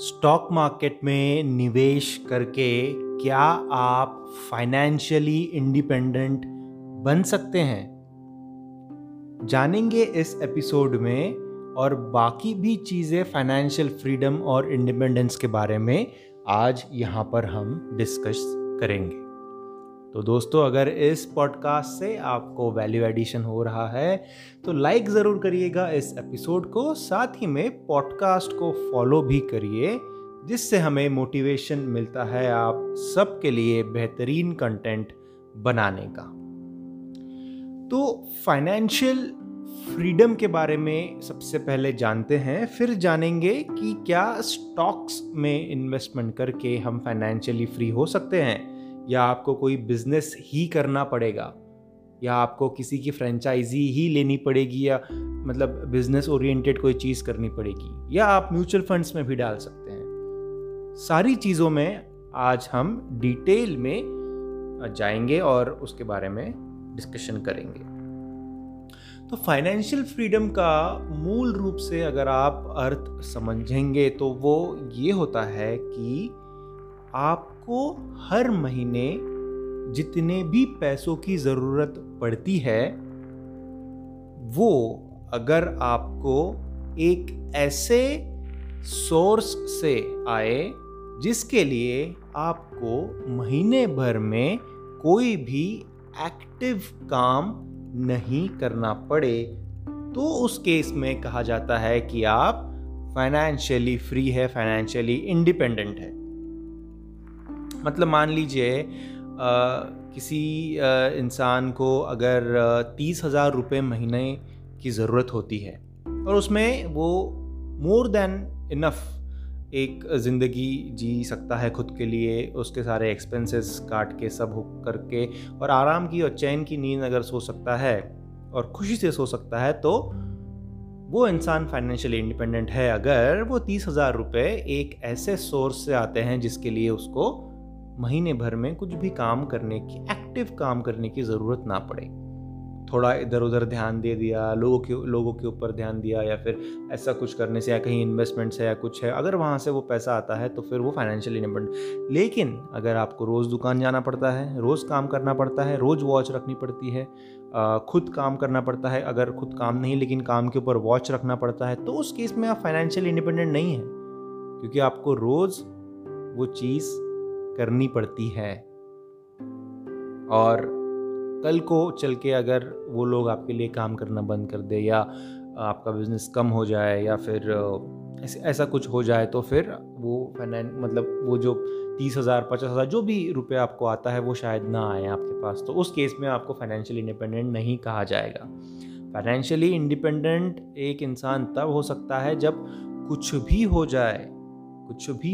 Stock market में निवेश करके क्या आप फाइनेंशियली इंडिपेंडेंट बन सकते हैं, जानेंगे इस एपिसोड में। और बाकी भी चीज़ें फाइनेंशियल फ्रीडम और इंडिपेंडेंस के बारे में आज यहाँ पर हम डिस्कस करेंगे। तो दोस्तों, अगर इस पॉडकास्ट से आपको वैल्यू एडिशन हो रहा है तो लाइक ज़रूर करिएगा इस एपिसोड को, साथ ही में पॉडकास्ट को फॉलो भी करिए, जिससे हमें मोटिवेशन मिलता है आप सबके लिए बेहतरीन कंटेंट बनाने का। तो फाइनेंशियल फ्रीडम के बारे में सबसे पहले जानते हैं, फिर जानेंगे कि क्या स्टॉक्स में इन्वेस्टमेंट करके हम फाइनेंशियली फ्री हो सकते हैं, या आपको कोई बिजनेस ही करना पड़ेगा, या आपको किसी की फ्रेंचाइजी ही लेनी पड़ेगी, या मतलब बिजनेस ओरिएंटेड कोई चीज़ करनी पड़ेगी, या आप म्यूचुअल फंड्स में भी डाल सकते हैं। सारी चीज़ों में आज हम डिटेल में जाएंगे और उसके बारे में डिस्कशन करेंगे। तो फाइनेंशियल फ्रीडम का मूल रूप से अगर आप अर्थ समझेंगे तो वो ये होता है कि आपको हर महीने जितने भी पैसों की ज़रूरत पड़ती है, वो अगर आपको एक ऐसे सोर्स से आए जिसके लिए आपको महीने भर में कोई भी एक्टिव काम नहीं करना पड़े, तो उस केस में कहा जाता है कि आप फाइनेंशियली फ्री है, फाइनेंशियली इंडिपेंडेंट है। मतलब मान लीजिए किसी इंसान को अगर 30,000 रुपये महीने की ज़रूरत होती है और उसमें वो मोर देन इनफ एक ज़िंदगी जी सकता है खुद के लिए, उसके सारे एक्सपेंसेस काट के सब करके, और आराम की और चैन की नींद अगर सो सकता है और खुशी से सो सकता है, तो वो इंसान फाइनेंशियली इंडिपेंडेंट है। अगर वो 30,000 रुपये एक ऐसे सोर्स से आते हैं जिसके लिए उसको महीने भर में कुछ भी काम करने की, एक्टिव काम करने की ज़रूरत ना पड़े, थोड़ा इधर उधर ध्यान दे दिया, लोगों के ऊपर ध्यान दिया, या फिर ऐसा कुछ करने से, या कहीं इन्वेस्टमेंट्स है या कुछ है, अगर वहाँ से वो पैसा आता है तो फिर वो फाइनेंशियली इंडिपेंडेंट। लेकिन अगर आपको रोज़ दुकान जाना पड़ता है, रोज़ काम करना पड़ता है, रोज़ वॉच रखनी पड़ती है, खुद काम करना पड़ता है, अगर खुद काम नहीं लेकिन काम के ऊपर वॉच रखना पड़ता है, तो उस केस में आप फाइनेंशियली इंडिपेंडेंट नहीं है, क्योंकि आपको रोज़ वो चीज़ करनी पड़ती है। और कल को चल के अगर वो लोग आपके लिए काम करना बंद कर दे, या आपका बिजनेस कम हो जाए, या फिर ऐसा कुछ हो जाए, तो फिर वो वो जो 30,000 50,000 जो भी रुपये आपको आता है वो शायद ना आए आपके पास, तो उस केस में आपको फाइनेंशियली इंडिपेंडेंट नहीं कहा जाएगा। फाइनेंशियली इंडिपेंडेंट एक इंसान तब हो सकता है जब कुछ भी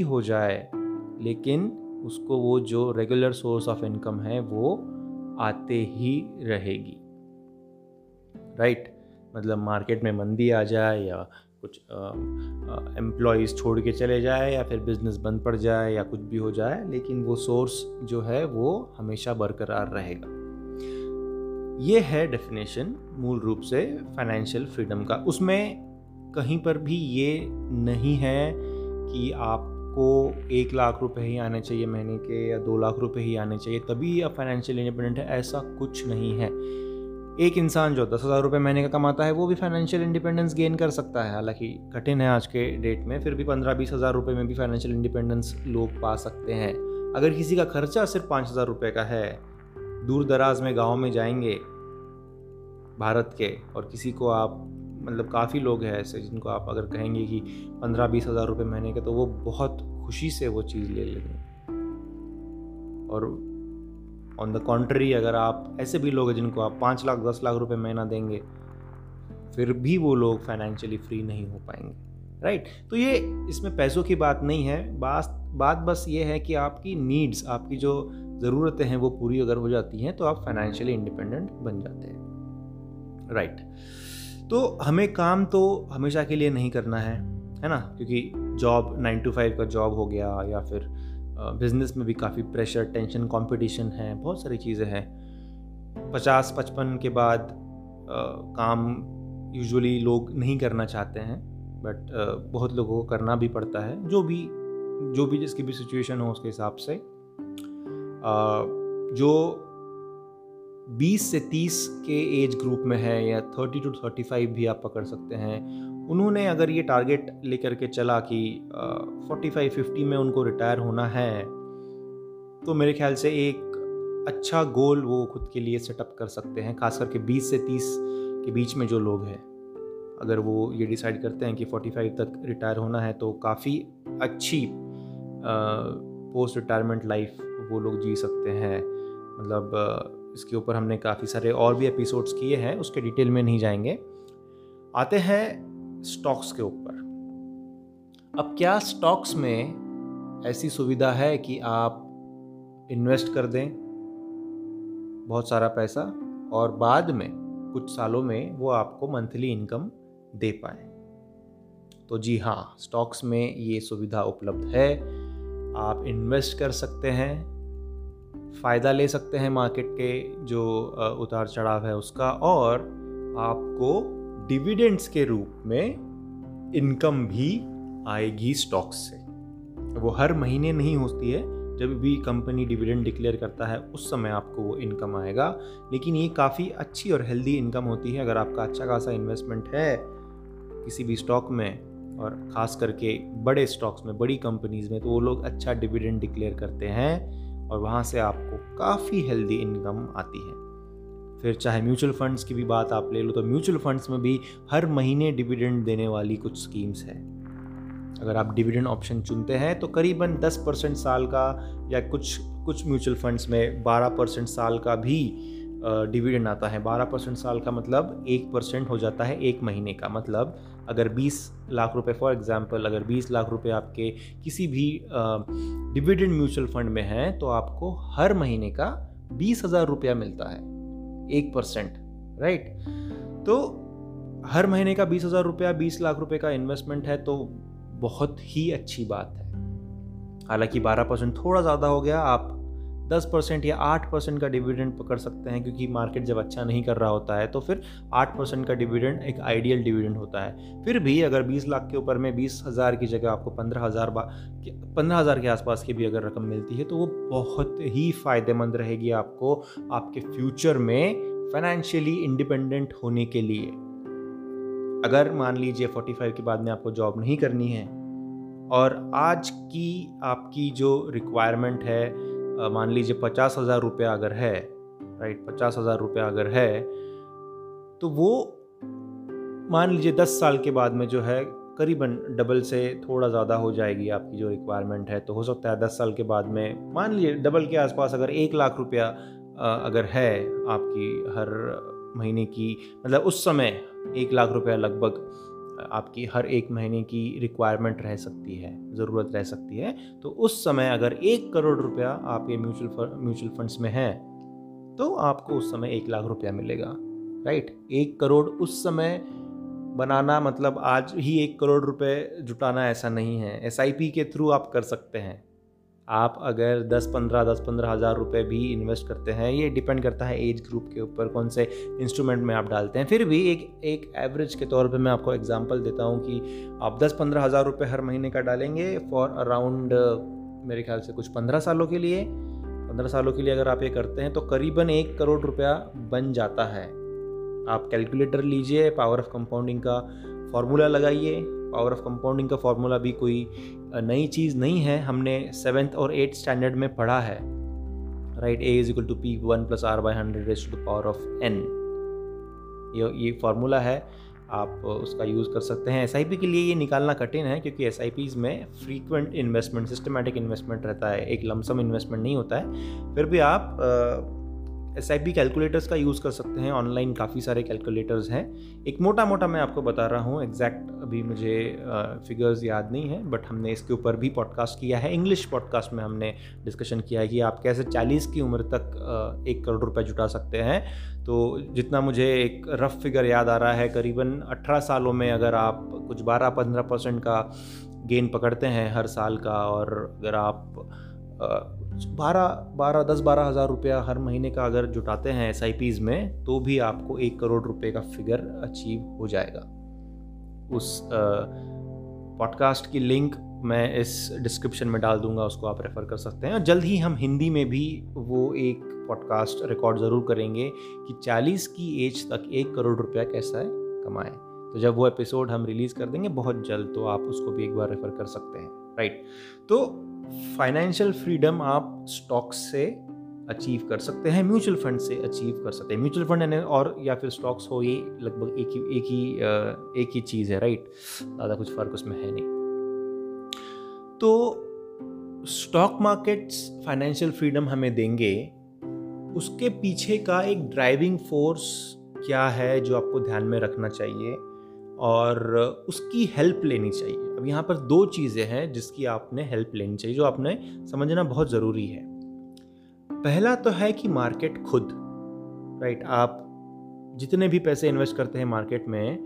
हो जाए लेकिन उसको वो जो रेगुलर सोर्स ऑफ इनकम है वो आते ही रहेगी, राइट? मतलब मार्केट में मंदी आ जाए, या कुछ एम्प्लॉयज़ छोड़ के चले जाए, या फिर बिजनेस बंद पड़ जाए, या कुछ भी हो जाए, लेकिन वो सोर्स जो है वो हमेशा बरकरार रहेगा। ये है डेफिनेशन मूल रूप से फाइनेंशियल फ्रीडम का। उसमें कहीं पर भी ये नहीं है कि आप को 1,00,000 रुपये ही आने चाहिए महीने के, या 2,00,000 रुपये ही आने चाहिए तभी आप फाइनेंशियल इंडिपेंडेंट है, ऐसा कुछ नहीं है। एक इंसान जो 10,000 रुपये महीने का कमाता है वो भी फाइनेंशियल इंडिपेंडेंस गेन कर सकता है, हालांकि कठिन है आज के डेट में, फिर भी 15-20,000 रुपये में भी फाइनेंशियल इंडिपेंडेंस लोग पा सकते हैं। अगर किसी का खर्चा सिर्फ 5,000 रुपये का है, दूर दराज में गाँव में जाएंगे भारत के, और किसी को आप मतलब काफ़ी लोग हैं ऐसे जिनको आप अगर कहेंगे कि 15-20,000 रुपये महीने के, तो वो बहुत खुशी से वो चीज़ ले लेंगे। और ऑन द कॉन्ट्री, अगर आप ऐसे भी लोग हैं जिनको आप 5,00,000 10,00,000 रुपये महीना देंगे, फिर भी वो लोग फाइनेंशियली फ्री नहीं हो पाएंगे, राइट? तो ये इसमें पैसों की बात नहीं है, बात बस ये है कि आपकी नीड्स, आपकी जो ज़रूरतें हैं वो पूरी अगर हो जाती हैं तो आप फाइनेंशियली इंडिपेंडेंट बन जाते हैं, राइट? तो हमें काम तो हमेशा के लिए नहीं करना है ना, क्योंकि जॉब 9 to 5 का जॉब हो गया, या फिर बिजनेस में भी काफ़ी प्रेशर, टेंशन, कंपटीशन है, बहुत सारी चीज़ें हैं। 50-55 के बाद काम यूजुअली लोग नहीं करना चाहते हैं, बट बहुत लोगों को करना भी पड़ता है, जो भी जिसकी भी सिचुएशन हो उसके हिसाब से। जो 20 से 30 के एज ग्रुप में है या 30 टू 35 भी आप पकड़ सकते हैं, उन्होंने अगर ये टारगेट लेकर के चला कि 45-50 में उनको रिटायर होना है, तो मेरे ख्याल से एक अच्छा गोल वो खुद के लिए सेटअप कर सकते हैं, खास करके 20 से 30 के बीच में जो लोग हैं। अगर वो ये डिसाइड करते हैं कि 45 तक रिटायर होना है, तो काफ़ी अच्छी पोस्ट रिटायरमेंट लाइफ वो लोग जी सकते हैं। मतलब इसके ऊपर हमने काफ़ी सारे और भी एपिसोड्स किए हैं, उसके डिटेल में नहीं जाएंगे। आते हैं स्टॉक्स के ऊपर। अब क्या स्टॉक्स में ऐसी सुविधा है कि आप इन्वेस्ट कर दें बहुत सारा पैसा और बाद में कुछ सालों में वो आपको मंथली इनकम दे पाए? तो जी हाँ, स्टॉक्स में ये सुविधा उपलब्ध है। आप इन्वेस्ट कर सकते हैं, फ़ायदा ले सकते हैं मार्केट के जो उतार चढ़ाव है उसका, और आपको डिविडेंड्स के रूप में इनकम भी आएगी स्टॉक्स से। वो हर महीने नहीं होती है, जब भी कंपनी डिविडेंड डिक्लेयर करता है उस समय आपको वो इनकम आएगा, लेकिन ये काफ़ी अच्छी और हेल्दी इनकम होती है। अगर आपका अच्छा खासा इन्वेस्टमेंट है किसी भी स्टॉक में, और ख़ास करके बड़े स्टॉक्स में, बड़ी कंपनीज़ में, तो वो लोग अच्छा डिविडेंड डिक्लेयर करते हैं और वहाँ से आपको काफ़ी हेल्दी इनकम आती है। फिर चाहे म्यूचुअल फंड्स की भी बात आप ले लो, तो म्यूचुअल फंड्स में भी हर महीने डिविडेंड देने वाली कुछ स्कीम्स है। अगर आप डिविडेंड ऑप्शन चुनते हैं तो करीबन 10% साल का, या कुछ म्यूचुअल फंड्स में 12% साल का भी डिविडेंड आता है। 12% साल का मतलब 1% हो जाता है एक महीने का। मतलब अगर 20 लाख रुपए फॉर एग्जांपल, अगर 20 लाख रुपए आपके किसी भी डिविडेंड म्यूचुअल फंड में हैं, तो आपको हर महीने का 20,000 रुपया मिलता है, 1%, राइट। तो हर महीने का 20,000 रुपया 20 लाख रुपए का इन्वेस्टमेंट है, तो बहुत ही अच्छी बात है। हालांकि 12% थोड़ा ज़्यादा हो गया, आप 10% या 8% का डिविडेंड पकड़ सकते हैं, क्योंकि मार्केट जब अच्छा नहीं कर रहा होता है तो फिर 8% का डिविडेंड एक आइडियल डिविडेंड होता है। फिर भी अगर 20 लाख के ऊपर में 20,000 की जगह आपको 15,000 के आसपास की भी अगर रकम मिलती है, तो वो बहुत ही फ़ायदेमंद रहेगी आपको, आपके फ्यूचर में फाइनेंशियली इंडिपेंडेंट होने के लिए। अगर मान लीजिए 45 के बाद में आपको जॉब नहीं करनी है, और आज की आपकी जो रिक्वायरमेंट है, मान लीजिए 50,000 रुपया अगर है, राइट, 50,000 रुपया अगर है, तो वो मान लीजिए 10 साल के बाद में जो है करीबन डबल से थोड़ा ज़्यादा हो जाएगी आपकी जो रिक्वायरमेंट है। तो हो सकता है 10 साल के बाद में मान लीजिए डबल के आसपास, अगर 1 लाख रुपया अगर है आपकी हर महीने की, मतलब उस समय 1 लाख रुपया लगभग आपकी हर एक महीने की रिक्वायरमेंट रह सकती है, ज़रूरत रह सकती है। तो उस समय अगर 1 करोड़ रुपया आपके म्यूचुअल फंड्स में है, तो आपको उस समय 1 लाख रुपया मिलेगा, राइट। 1 करोड़ उस समय बनाना मतलब आज ही 1 करोड़ रुपए जुटाना ऐसा नहीं है, SIP के थ्रू आप कर सकते हैं। आप अगर 10-15 हज़ार रुपये भी इन्वेस्ट करते हैं, ये डिपेंड करता है एज ग्रुप के ऊपर, कौन से इंस्ट्रूमेंट में आप डालते हैं। फिर भी एक एवरेज के तौर पे मैं आपको एग्जांपल देता हूँ कि आप 10-15 हज़ार रुपये हर महीने का डालेंगे फॉर अराउंड मेरे ख्याल से कुछ 15 सालों के लिए। 15 सालों के लिए अगर आप ये करते हैं तो करीबन 1 करोड़ रुपया बन जाता है। आप कैलकुलेटर लीजिए, पावर ऑफ कंपाउंडिंग का फॉर्मूला लगाइए। पावर ऑफ कंपाउंडिंग का फॉर्मूला भी कोई नई चीज़ नहीं है, हमने 7th और 8th स्टैंडर्ड में पढ़ा है, right. A = P1 + R/100 to the power of n, ये फार्मूला है, आप उसका यूज़ कर सकते हैं। SIP के लिए ये निकालना कठिन है, क्योंकि SIPs में फ्रीक्वेंट इन्वेस्टमेंट, सिस्टमेटिक इन्वेस्टमेंट रहता है, एक लमसम इन्वेस्टमेंट नहीं होता है। फिर भी आप SIP कैलकुलेटर्स का यूज़ कर सकते हैं, ऑनलाइन काफ़ी सारे कैलकुलेटर्स हैं। एक मोटा मैं आपको बता रहा हूँ, एग्जैक्ट अभी मुझे फिगर्स याद नहीं है, बट हमने इसके ऊपर भी पॉडकास्ट किया है, इंग्लिश पॉडकास्ट में हमने डिस्कशन किया है कि आप कैसे 40 की उम्र तक 1 करोड़ रुपए जुटा सकते हैं। तो जितना मुझे एक रफ़ फिगर याद आ रहा है, करीबन 18 सालों में अगर आप कुछ 12-15% का गेन पकड़ते हैं हर साल का, और अगर आप 10-12 हज़ार रुपया हर महीने का अगर जुटाते हैं SIPs में, तो भी आपको 1 करोड़ रुपए का फिगर अचीव हो जाएगा। उस पॉडकास्ट की लिंक मैं इस डिस्क्रिप्शन में डाल दूंगा, उसको आप रेफ़र कर सकते हैं। और जल्द ही हम हिंदी में भी वो एक पॉडकास्ट रिकॉर्ड ज़रूर करेंगे कि 40 की एज तक 1 करोड़ रुपया कैसा कमाएं। तो जब वो एपिसोड हम रिलीज़ कर देंगे बहुत जल्द, तो आप उसको भी एक बार रेफ़र कर सकते हैं, राइट। तो फाइनेंशियल फ्रीडम आप स्टॉक्स से अचीव कर सकते हैं, म्यूचुअल फंड से अचीव कर सकते हैं। म्यूचुअल फंड और या फिर स्टॉक्स हो, ये लगभग एक ही चीज़ है, राइट। ज़्यादा कुछ फ़र्क उसमें है नहीं। तो स्टॉक मार्केट्स फाइनेंशियल फ्रीडम हमें देंगे, उसके पीछे का एक ड्राइविंग फोर्स क्या है जो आपको ध्यान में रखना चाहिए और उसकी हेल्प लेनी चाहिए। अब यहाँ पर 2 चीज़ें हैं जिसकी आपने हेल्प लेनी चाहिए, जो आपने समझना बहुत ज़रूरी है। पहला तो है कि मार्केट खुद, राइट। आप जितने भी पैसे इन्वेस्ट करते हैं मार्केट में,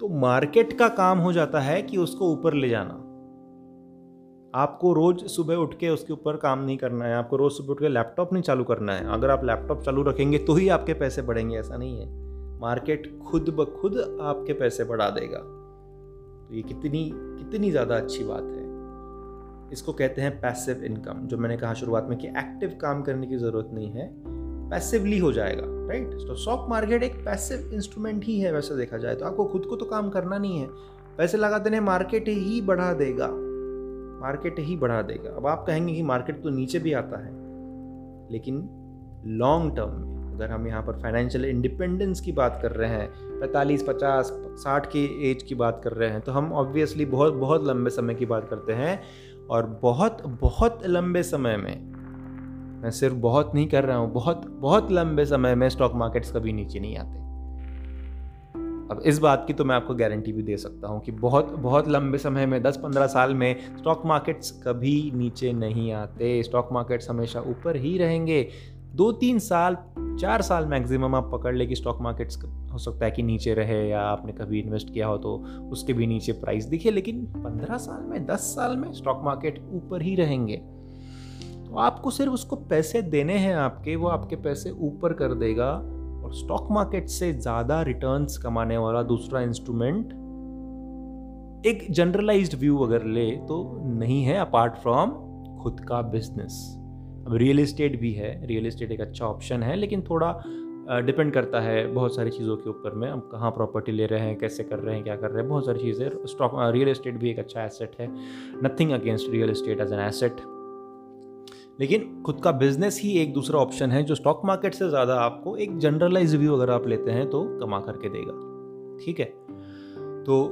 तो मार्केट का काम हो जाता है कि उसको ऊपर ले जाना। आपको रोज़ सुबह उठ के उसके ऊपर काम नहीं करना है, आपको रोज़ सुबह उठ के लैपटॉप नहीं चालू करना है। अगर आप लैपटॉप चालू रखेंगे तो ही आपके पैसे बढ़ेंगे, ऐसा नहीं है। मार्केट खुद ब खुद आपके पैसे बढ़ा देगा। तो ये कितनी ज़्यादा अच्छी बात है। इसको कहते हैं पैसिव इनकम, जो मैंने कहा शुरुआत में कि एक्टिव काम करने की ज़रूरत नहीं है, पैसिवली हो जाएगा, राइट। तो स्टॉक मार्केट एक पैसिव इंस्ट्रूमेंट ही है वैसे देखा जाए तो। आपको खुद को तो काम करना नहीं है, पैसे लगा देने, मार्केट ही बढ़ा देगा, मार्केट ही बढ़ा देगा। अब आप कहेंगे कि मार्केट तो नीचे भी आता है, लेकिन लॉन्ग टर्म में अगर हम यहाँ पर फाइनेंशियल इंडिपेंडेंस की बात कर रहे हैं, 45, 50, 60 की एज की बात कर रहे हैं, तो हम ऑब्वियसली बहुत बहुत लंबे समय की बात करते हैं। और बहुत बहुत लंबे समय में, मैं सिर्फ बहुत नहीं कर रहा हूँ, बहुत बहुत लंबे समय में स्टॉक मार्केट्स कभी नीचे नहीं आते। अब इस बात की तो मैं आपको गारंटी भी दे सकता हूँ कि बहुत बहुत लंबे समय में, 10-15 साल में स्टॉक मार्केट्स कभी नीचे नहीं आते। स्टॉक मार्केट्स हमेशा ऊपर ही रहेंगे। 2-3 साल, 4 साल मैक्सिमम आप पकड़ ले कि स्टॉक मार्केट्स हो सकता है कि नीचे रहे, या आपने कभी इन्वेस्ट किया हो तो उसके भी नीचे प्राइस दिखे, लेकिन 15 साल में, 10 साल में स्टॉक मार्केट ऊपर ही रहेंगे। तो आपको सिर्फ उसको पैसे देने हैं आपके, वो आपके पैसे ऊपर कर देगा। और स्टॉक मार्केट से ज़्यादा रिटर्न्स कमाने वाला दूसरा इंस्ट्रूमेंट, एक जनरलाइज्ड व्यू अगर ले तो, नहीं है अपार्ट फ्रॉम खुद का बिजनेस। अब रियल एस्टेट भी है, रियल एस्टेट एक अच्छा ऑप्शन है, लेकिन थोड़ा डिपेंड करता है बहुत सारी चीज़ों के ऊपर में। हम कहाँ प्रॉपर्टी ले रहे हैं, कैसे कर रहे हैं, क्या कर रहे हैं, बहुत सारी चीज़ें। स्टॉक रियल एस्टेट भी एक अच्छा एसेट है, nothing against real estate as an asset, लेकिन खुद का बिजनेस ही एक दूसरा ऑप्शन है जो स्टॉक मार्केट से ज़्यादा आपको एक जनरलाइज व्यू अगर आप लेते हैं तो कमा करके देगा, ठीक है। तो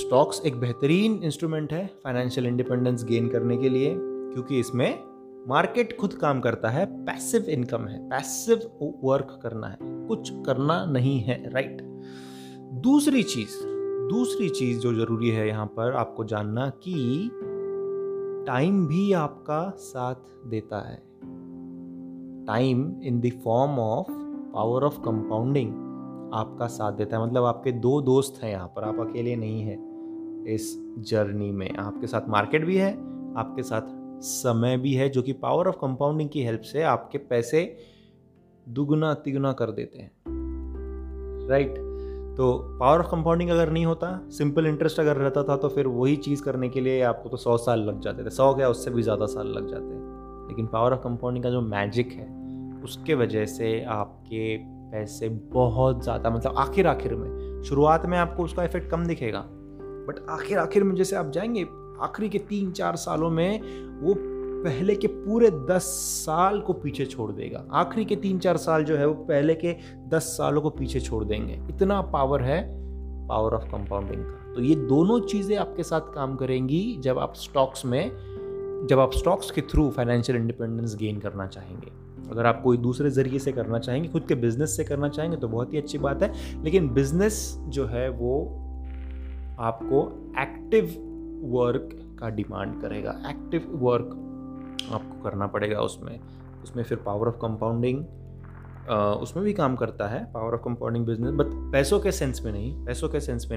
स्टॉक्स एक बेहतरीन इंस्ट्रूमेंट है फाइनेंशियल इंडिपेंडेंस गेन करने के लिए, क्योंकि इसमें मार्केट खुद काम करता है, पैसिव इनकम है, पैसिव वर्क करना है, कुछ करना नहीं है, राइट। दूसरी चीज़ जो ज़रूरी है यहाँ पर आपको जानना कि टाइम भी आपका साथ देता है। Time in the form of power of compounding आपका साथ देता है, मतलब आपके 2 दोस्त हैं यहाँ पर, आप अकेले नहीं हैं इस जर्नी में। आपके साथ मार्केट भी है, आपके साथ समय भी है, जो कि पावर ऑफ कंपाउंडिंग की हेल्प से आपके पैसे दुगुना तिगुना कर देते हैं, राइट। तो पावर ऑफ कंपाउंडिंग अगर नहीं होता, सिंपल इंटरेस्ट अगर रहता था, तो फिर वही चीज़ करने के लिए आपको तो 100 साल लग जाते थे, 100 क्या उससे भी ज़्यादा साल लग जाते हैं। लेकिन पावर ऑफ कंपाउंडिंग का जो मैजिक है, उसके वजह से आपके पैसे बहुत ज़्यादा, मतलब आखिर में, शुरुआत में आपको उसका इफेक्ट कम दिखेगा, बट आखिर में जैसे आप जाएंगे, आखिरी के 3-4 सालों में वो पहले के पूरे 10 साल को पीछे छोड़ देगा। आखिरी के 3-4 साल जो है वो पहले के 10 सालों को पीछे छोड़ देंगे। इतना पावर है पावर ऑफ कंपाउंडिंग का। तो ये दोनों चीज़ें आपके साथ काम करेंगी जब आप स्टॉक्स के थ्रू फाइनेंशियल इंडिपेंडेंस गेन करना चाहेंगे। अगर आप कोई दूसरे ज़रिए से करना चाहेंगे, खुद के बिजनेस से करना चाहेंगे, तो बहुत ही अच्छी बात है, लेकिन बिजनेस जो है वो आपको एक्टिव वर्क का डिमांड करेगा, एक्टिव वर्क आपको करना पड़ेगा उसमें फिर पावर ऑफ कंपाउंडिंग उसमें भी काम करता है, power of compounding business, but पैसों के सेंस में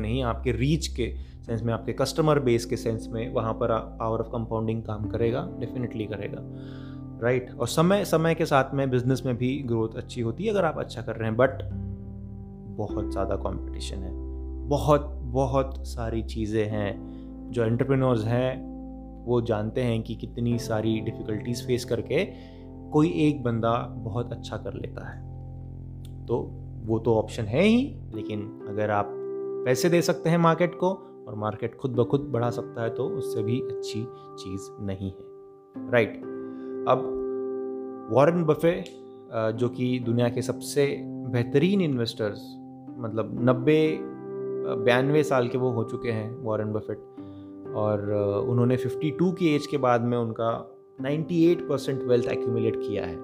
नहीं, आपके रीच के सेंस में, आपके कस्टमर बेस के सेंस में, वहाँ पर पावर ऑफ कंपाउंडिंग काम करेगा, डेफिनेटली करेगा, राइट। और समय के साथ में बिजनेस में भी ग्रोथ अच्छी होती है अगर आप अच्छा कर रहे हैं, बट बहुत ज़्यादा कॉम्पिटिशन है, बहुत बहुत सारी चीज़ें हैं जो एंटरप्रेन्योर्स हैं वो जानते हैं कि कितनी सारी डिफ़िकल्टीज फेस करके कोई एक बंदा बहुत अच्छा कर लेता है। तो वो तो ऑप्शन है ही, लेकिन अगर आप पैसे दे सकते हैं मार्केट को और मार्केट खुद ब खुद बढ़ा सकता है तो उससे भी अच्छी चीज़ नहीं है, राइट। अब वॉरेन बफे जो कि दुनिया के सबसे बेहतरीन इन्वेस्टर्स, मतलब 92 साल के वो हो चुके हैं वॉरेन बफेट, और उन्होंने 52 की एज के बाद में उनका 98% वेल्थ एक्यूमुलेट किया है।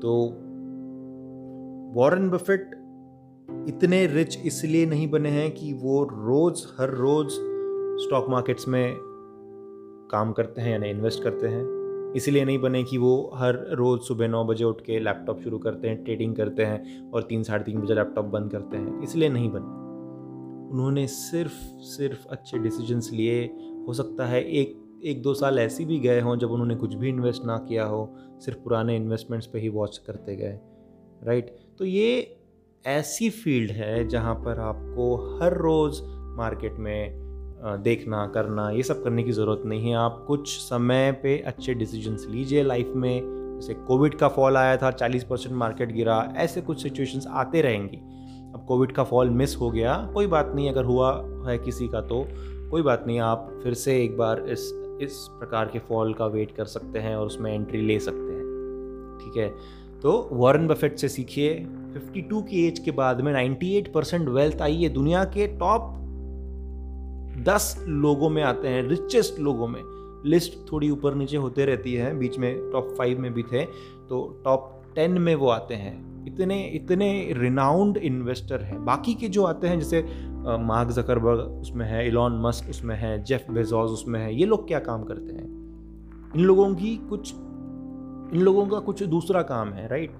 तो वॉरेन बफेट इतने रिच इसलिए नहीं बने हैं कि वो हर रोज़ स्टॉक मार्केट्स में काम करते हैं यानी इन्वेस्ट करते हैं, इसलिए नहीं बने कि वो हर रोज़ सुबह 9 बजे उठ के लैपटॉप शुरू करते हैं, ट्रेडिंग करते हैं और 3-3:30 बजे लैपटॉप बंद करते हैं, इसलिए नहीं बने। उन्होंने सिर्फ अच्छे डिसीजंस लिए। हो सकता है 1-2 साल ऐसे भी गए हों जब उन्होंने कुछ भी इन्वेस्ट ना किया हो, सिर्फ पुराने इन्वेस्टमेंट्स पे ही वॉच करते गए, राइट। तो ये ऐसी फील्ड है जहाँ पर आपको हर रोज़ मार्केट में देखना, करना, ये सब करने की ज़रूरत नहीं है। आप कुछ समय पे अच्छे डिसीजंस लीजिए लाइफ में। जैसे कोविड का फॉल आया था, 40% मार्केट गिरा, ऐसे कुछ सिचुएशंस आते रहेंगी। अब कोविड का फॉल मिस हो गया, कोई बात नहीं, अगर हुआ है किसी का तो कोई बात नहीं, आप फिर से एक बार इस प्रकार के फॉल का वेट कर सकते हैं और उसमें एंट्री ले सकते हैं, ठीक है। तो वॉरेन बफेट से सीखिए। 52 की एज के बाद में 98% वेल्थ आई है, दुनिया के टॉप 10 लोगों में आते हैं, रिचेस्ट लोगों में। लिस्ट थोड़ी ऊपर नीचे होते रहती है, बीच में टॉप 5 में भी थे, तो टॉप 10 में वो आते हैं। इतने रिनाउंड इन्वेस्टर हैं। बाकी के जो आते हैं जैसे मार्क जकरबर्ग उसमें है, इलॉन मस्क उसमें है, जेफ बेजोस उसमें है, ये लोग क्या काम करते हैं? इन लोगों का कुछ दूसरा काम है, right.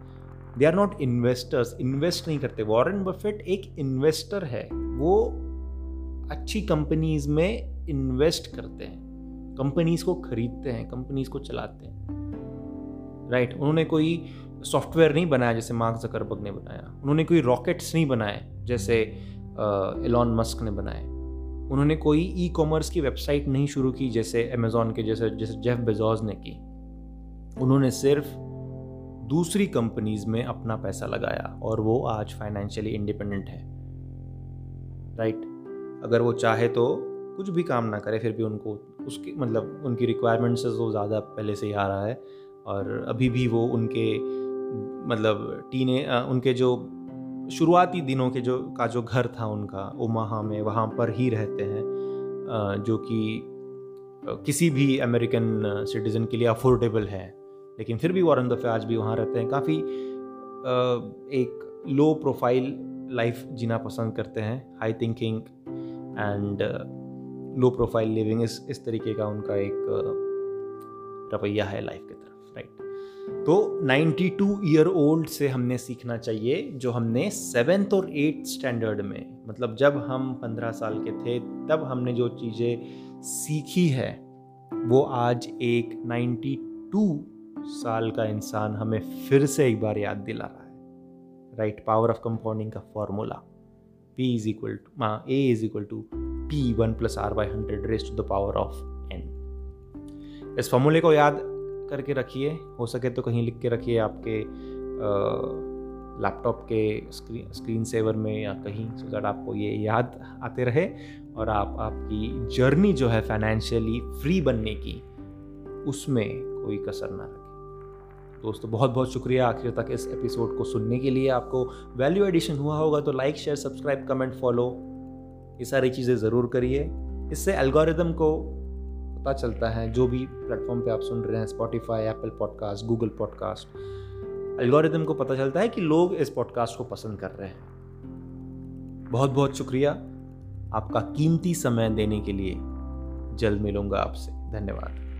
They are not investors, invest नहीं करते। वॉरेन बफेट एक इन्वेस्टर है, वो अच्छी कंपनीज में इन्वेस्ट करते हैं, कंपनीज को खरीदते हैं, कंपनीज को चलाते हैं, राइट। उन्होंने कोई सॉफ्टवेयर नहीं बनाया जैसे मार्क जकरबर्ग ने बनाया, उन्होंने कोई रॉकेट्स नहीं बनाए जैसे एलॉन मस्क ने बनाए, उन्होंने कोई ई-कॉमर्स की वेबसाइट नहीं शुरू की जैसे अमेज़ॉन के जैसे जेफ बेजोस ने की। उन्होंने सिर्फ दूसरी कंपनीज में अपना पैसा लगाया और वो आज फाइनेंशियली इंडिपेंडेंट है, राइट। अगर वो चाहे तो कुछ भी काम ना करे, फिर भी उनको उसकी मतलब उनकी रिक्वायरमेंट से तो ज़्यादा पहले से ही आ रहा है, और अभी भी वो उनके मतलब उनके जो शुरुआती दिनों के जो घर था उनका ओमाहा में, वहाँ पर ही रहते हैं, जो कि किसी भी अमेरिकन सिटीज़न के लिए अफोर्डेबल है। लेकिन फिर भी वॉरेन बफे आज भी वहाँ रहते हैं। काफ़ी एक लो प्रोफाइल लाइफ जीना पसंद करते हैं। High thinking and low profile living इस तरीके का उनका एक रवैया है लाइफ के तरफ, राइट। तो 92-year-old से हमने सीखना चाहिए जो हमने 7th और 8th स्टैंडर्ड में, मतलब जब हम 15 साल के थे तब हमने जो चीज़ें सीखी है वो आज एक 92 साल का इंसान हमें फिर से एक बार याद दिला रहा है, राइट। पावर ऑफ कंपाउंडिंग का formula A = P1 + R/100 raised to the power of n। इस फॉर्मूले को याद करके रखिए, हो सके तो कहीं लिख के रखिए, आपके लैपटॉप के स्क्रीन सेवर में या कहीं, सो दैट आपको ये याद आते रहे और आप आपकी जर्नी जो है फाइनेंशियली फ्री बनने की उसमें कोई कसर ना रखें। दोस्तों बहुत बहुत शुक्रिया आखिर तक इस एपिसोड को सुनने के लिए। आपको वैल्यू एडिशन हुआ होगा तो like, share, subscribe, comment, follow, ये सारी चीज़ें ज़रूर करिए। इससे एल्गोरिदम को पता चलता है जो भी प्लेटफॉर्म पे आप सुन रहे हैं, Spotify, Apple podcast, Google podcast, algorithm को पता चलता है कि लोग इस पॉडकास्ट को पसंद कर रहे हैं। बहुत बहुत शुक्रिया आपका कीमती समय देने के लिए। जल्द मिलूंगा आपसे, धन्यवाद।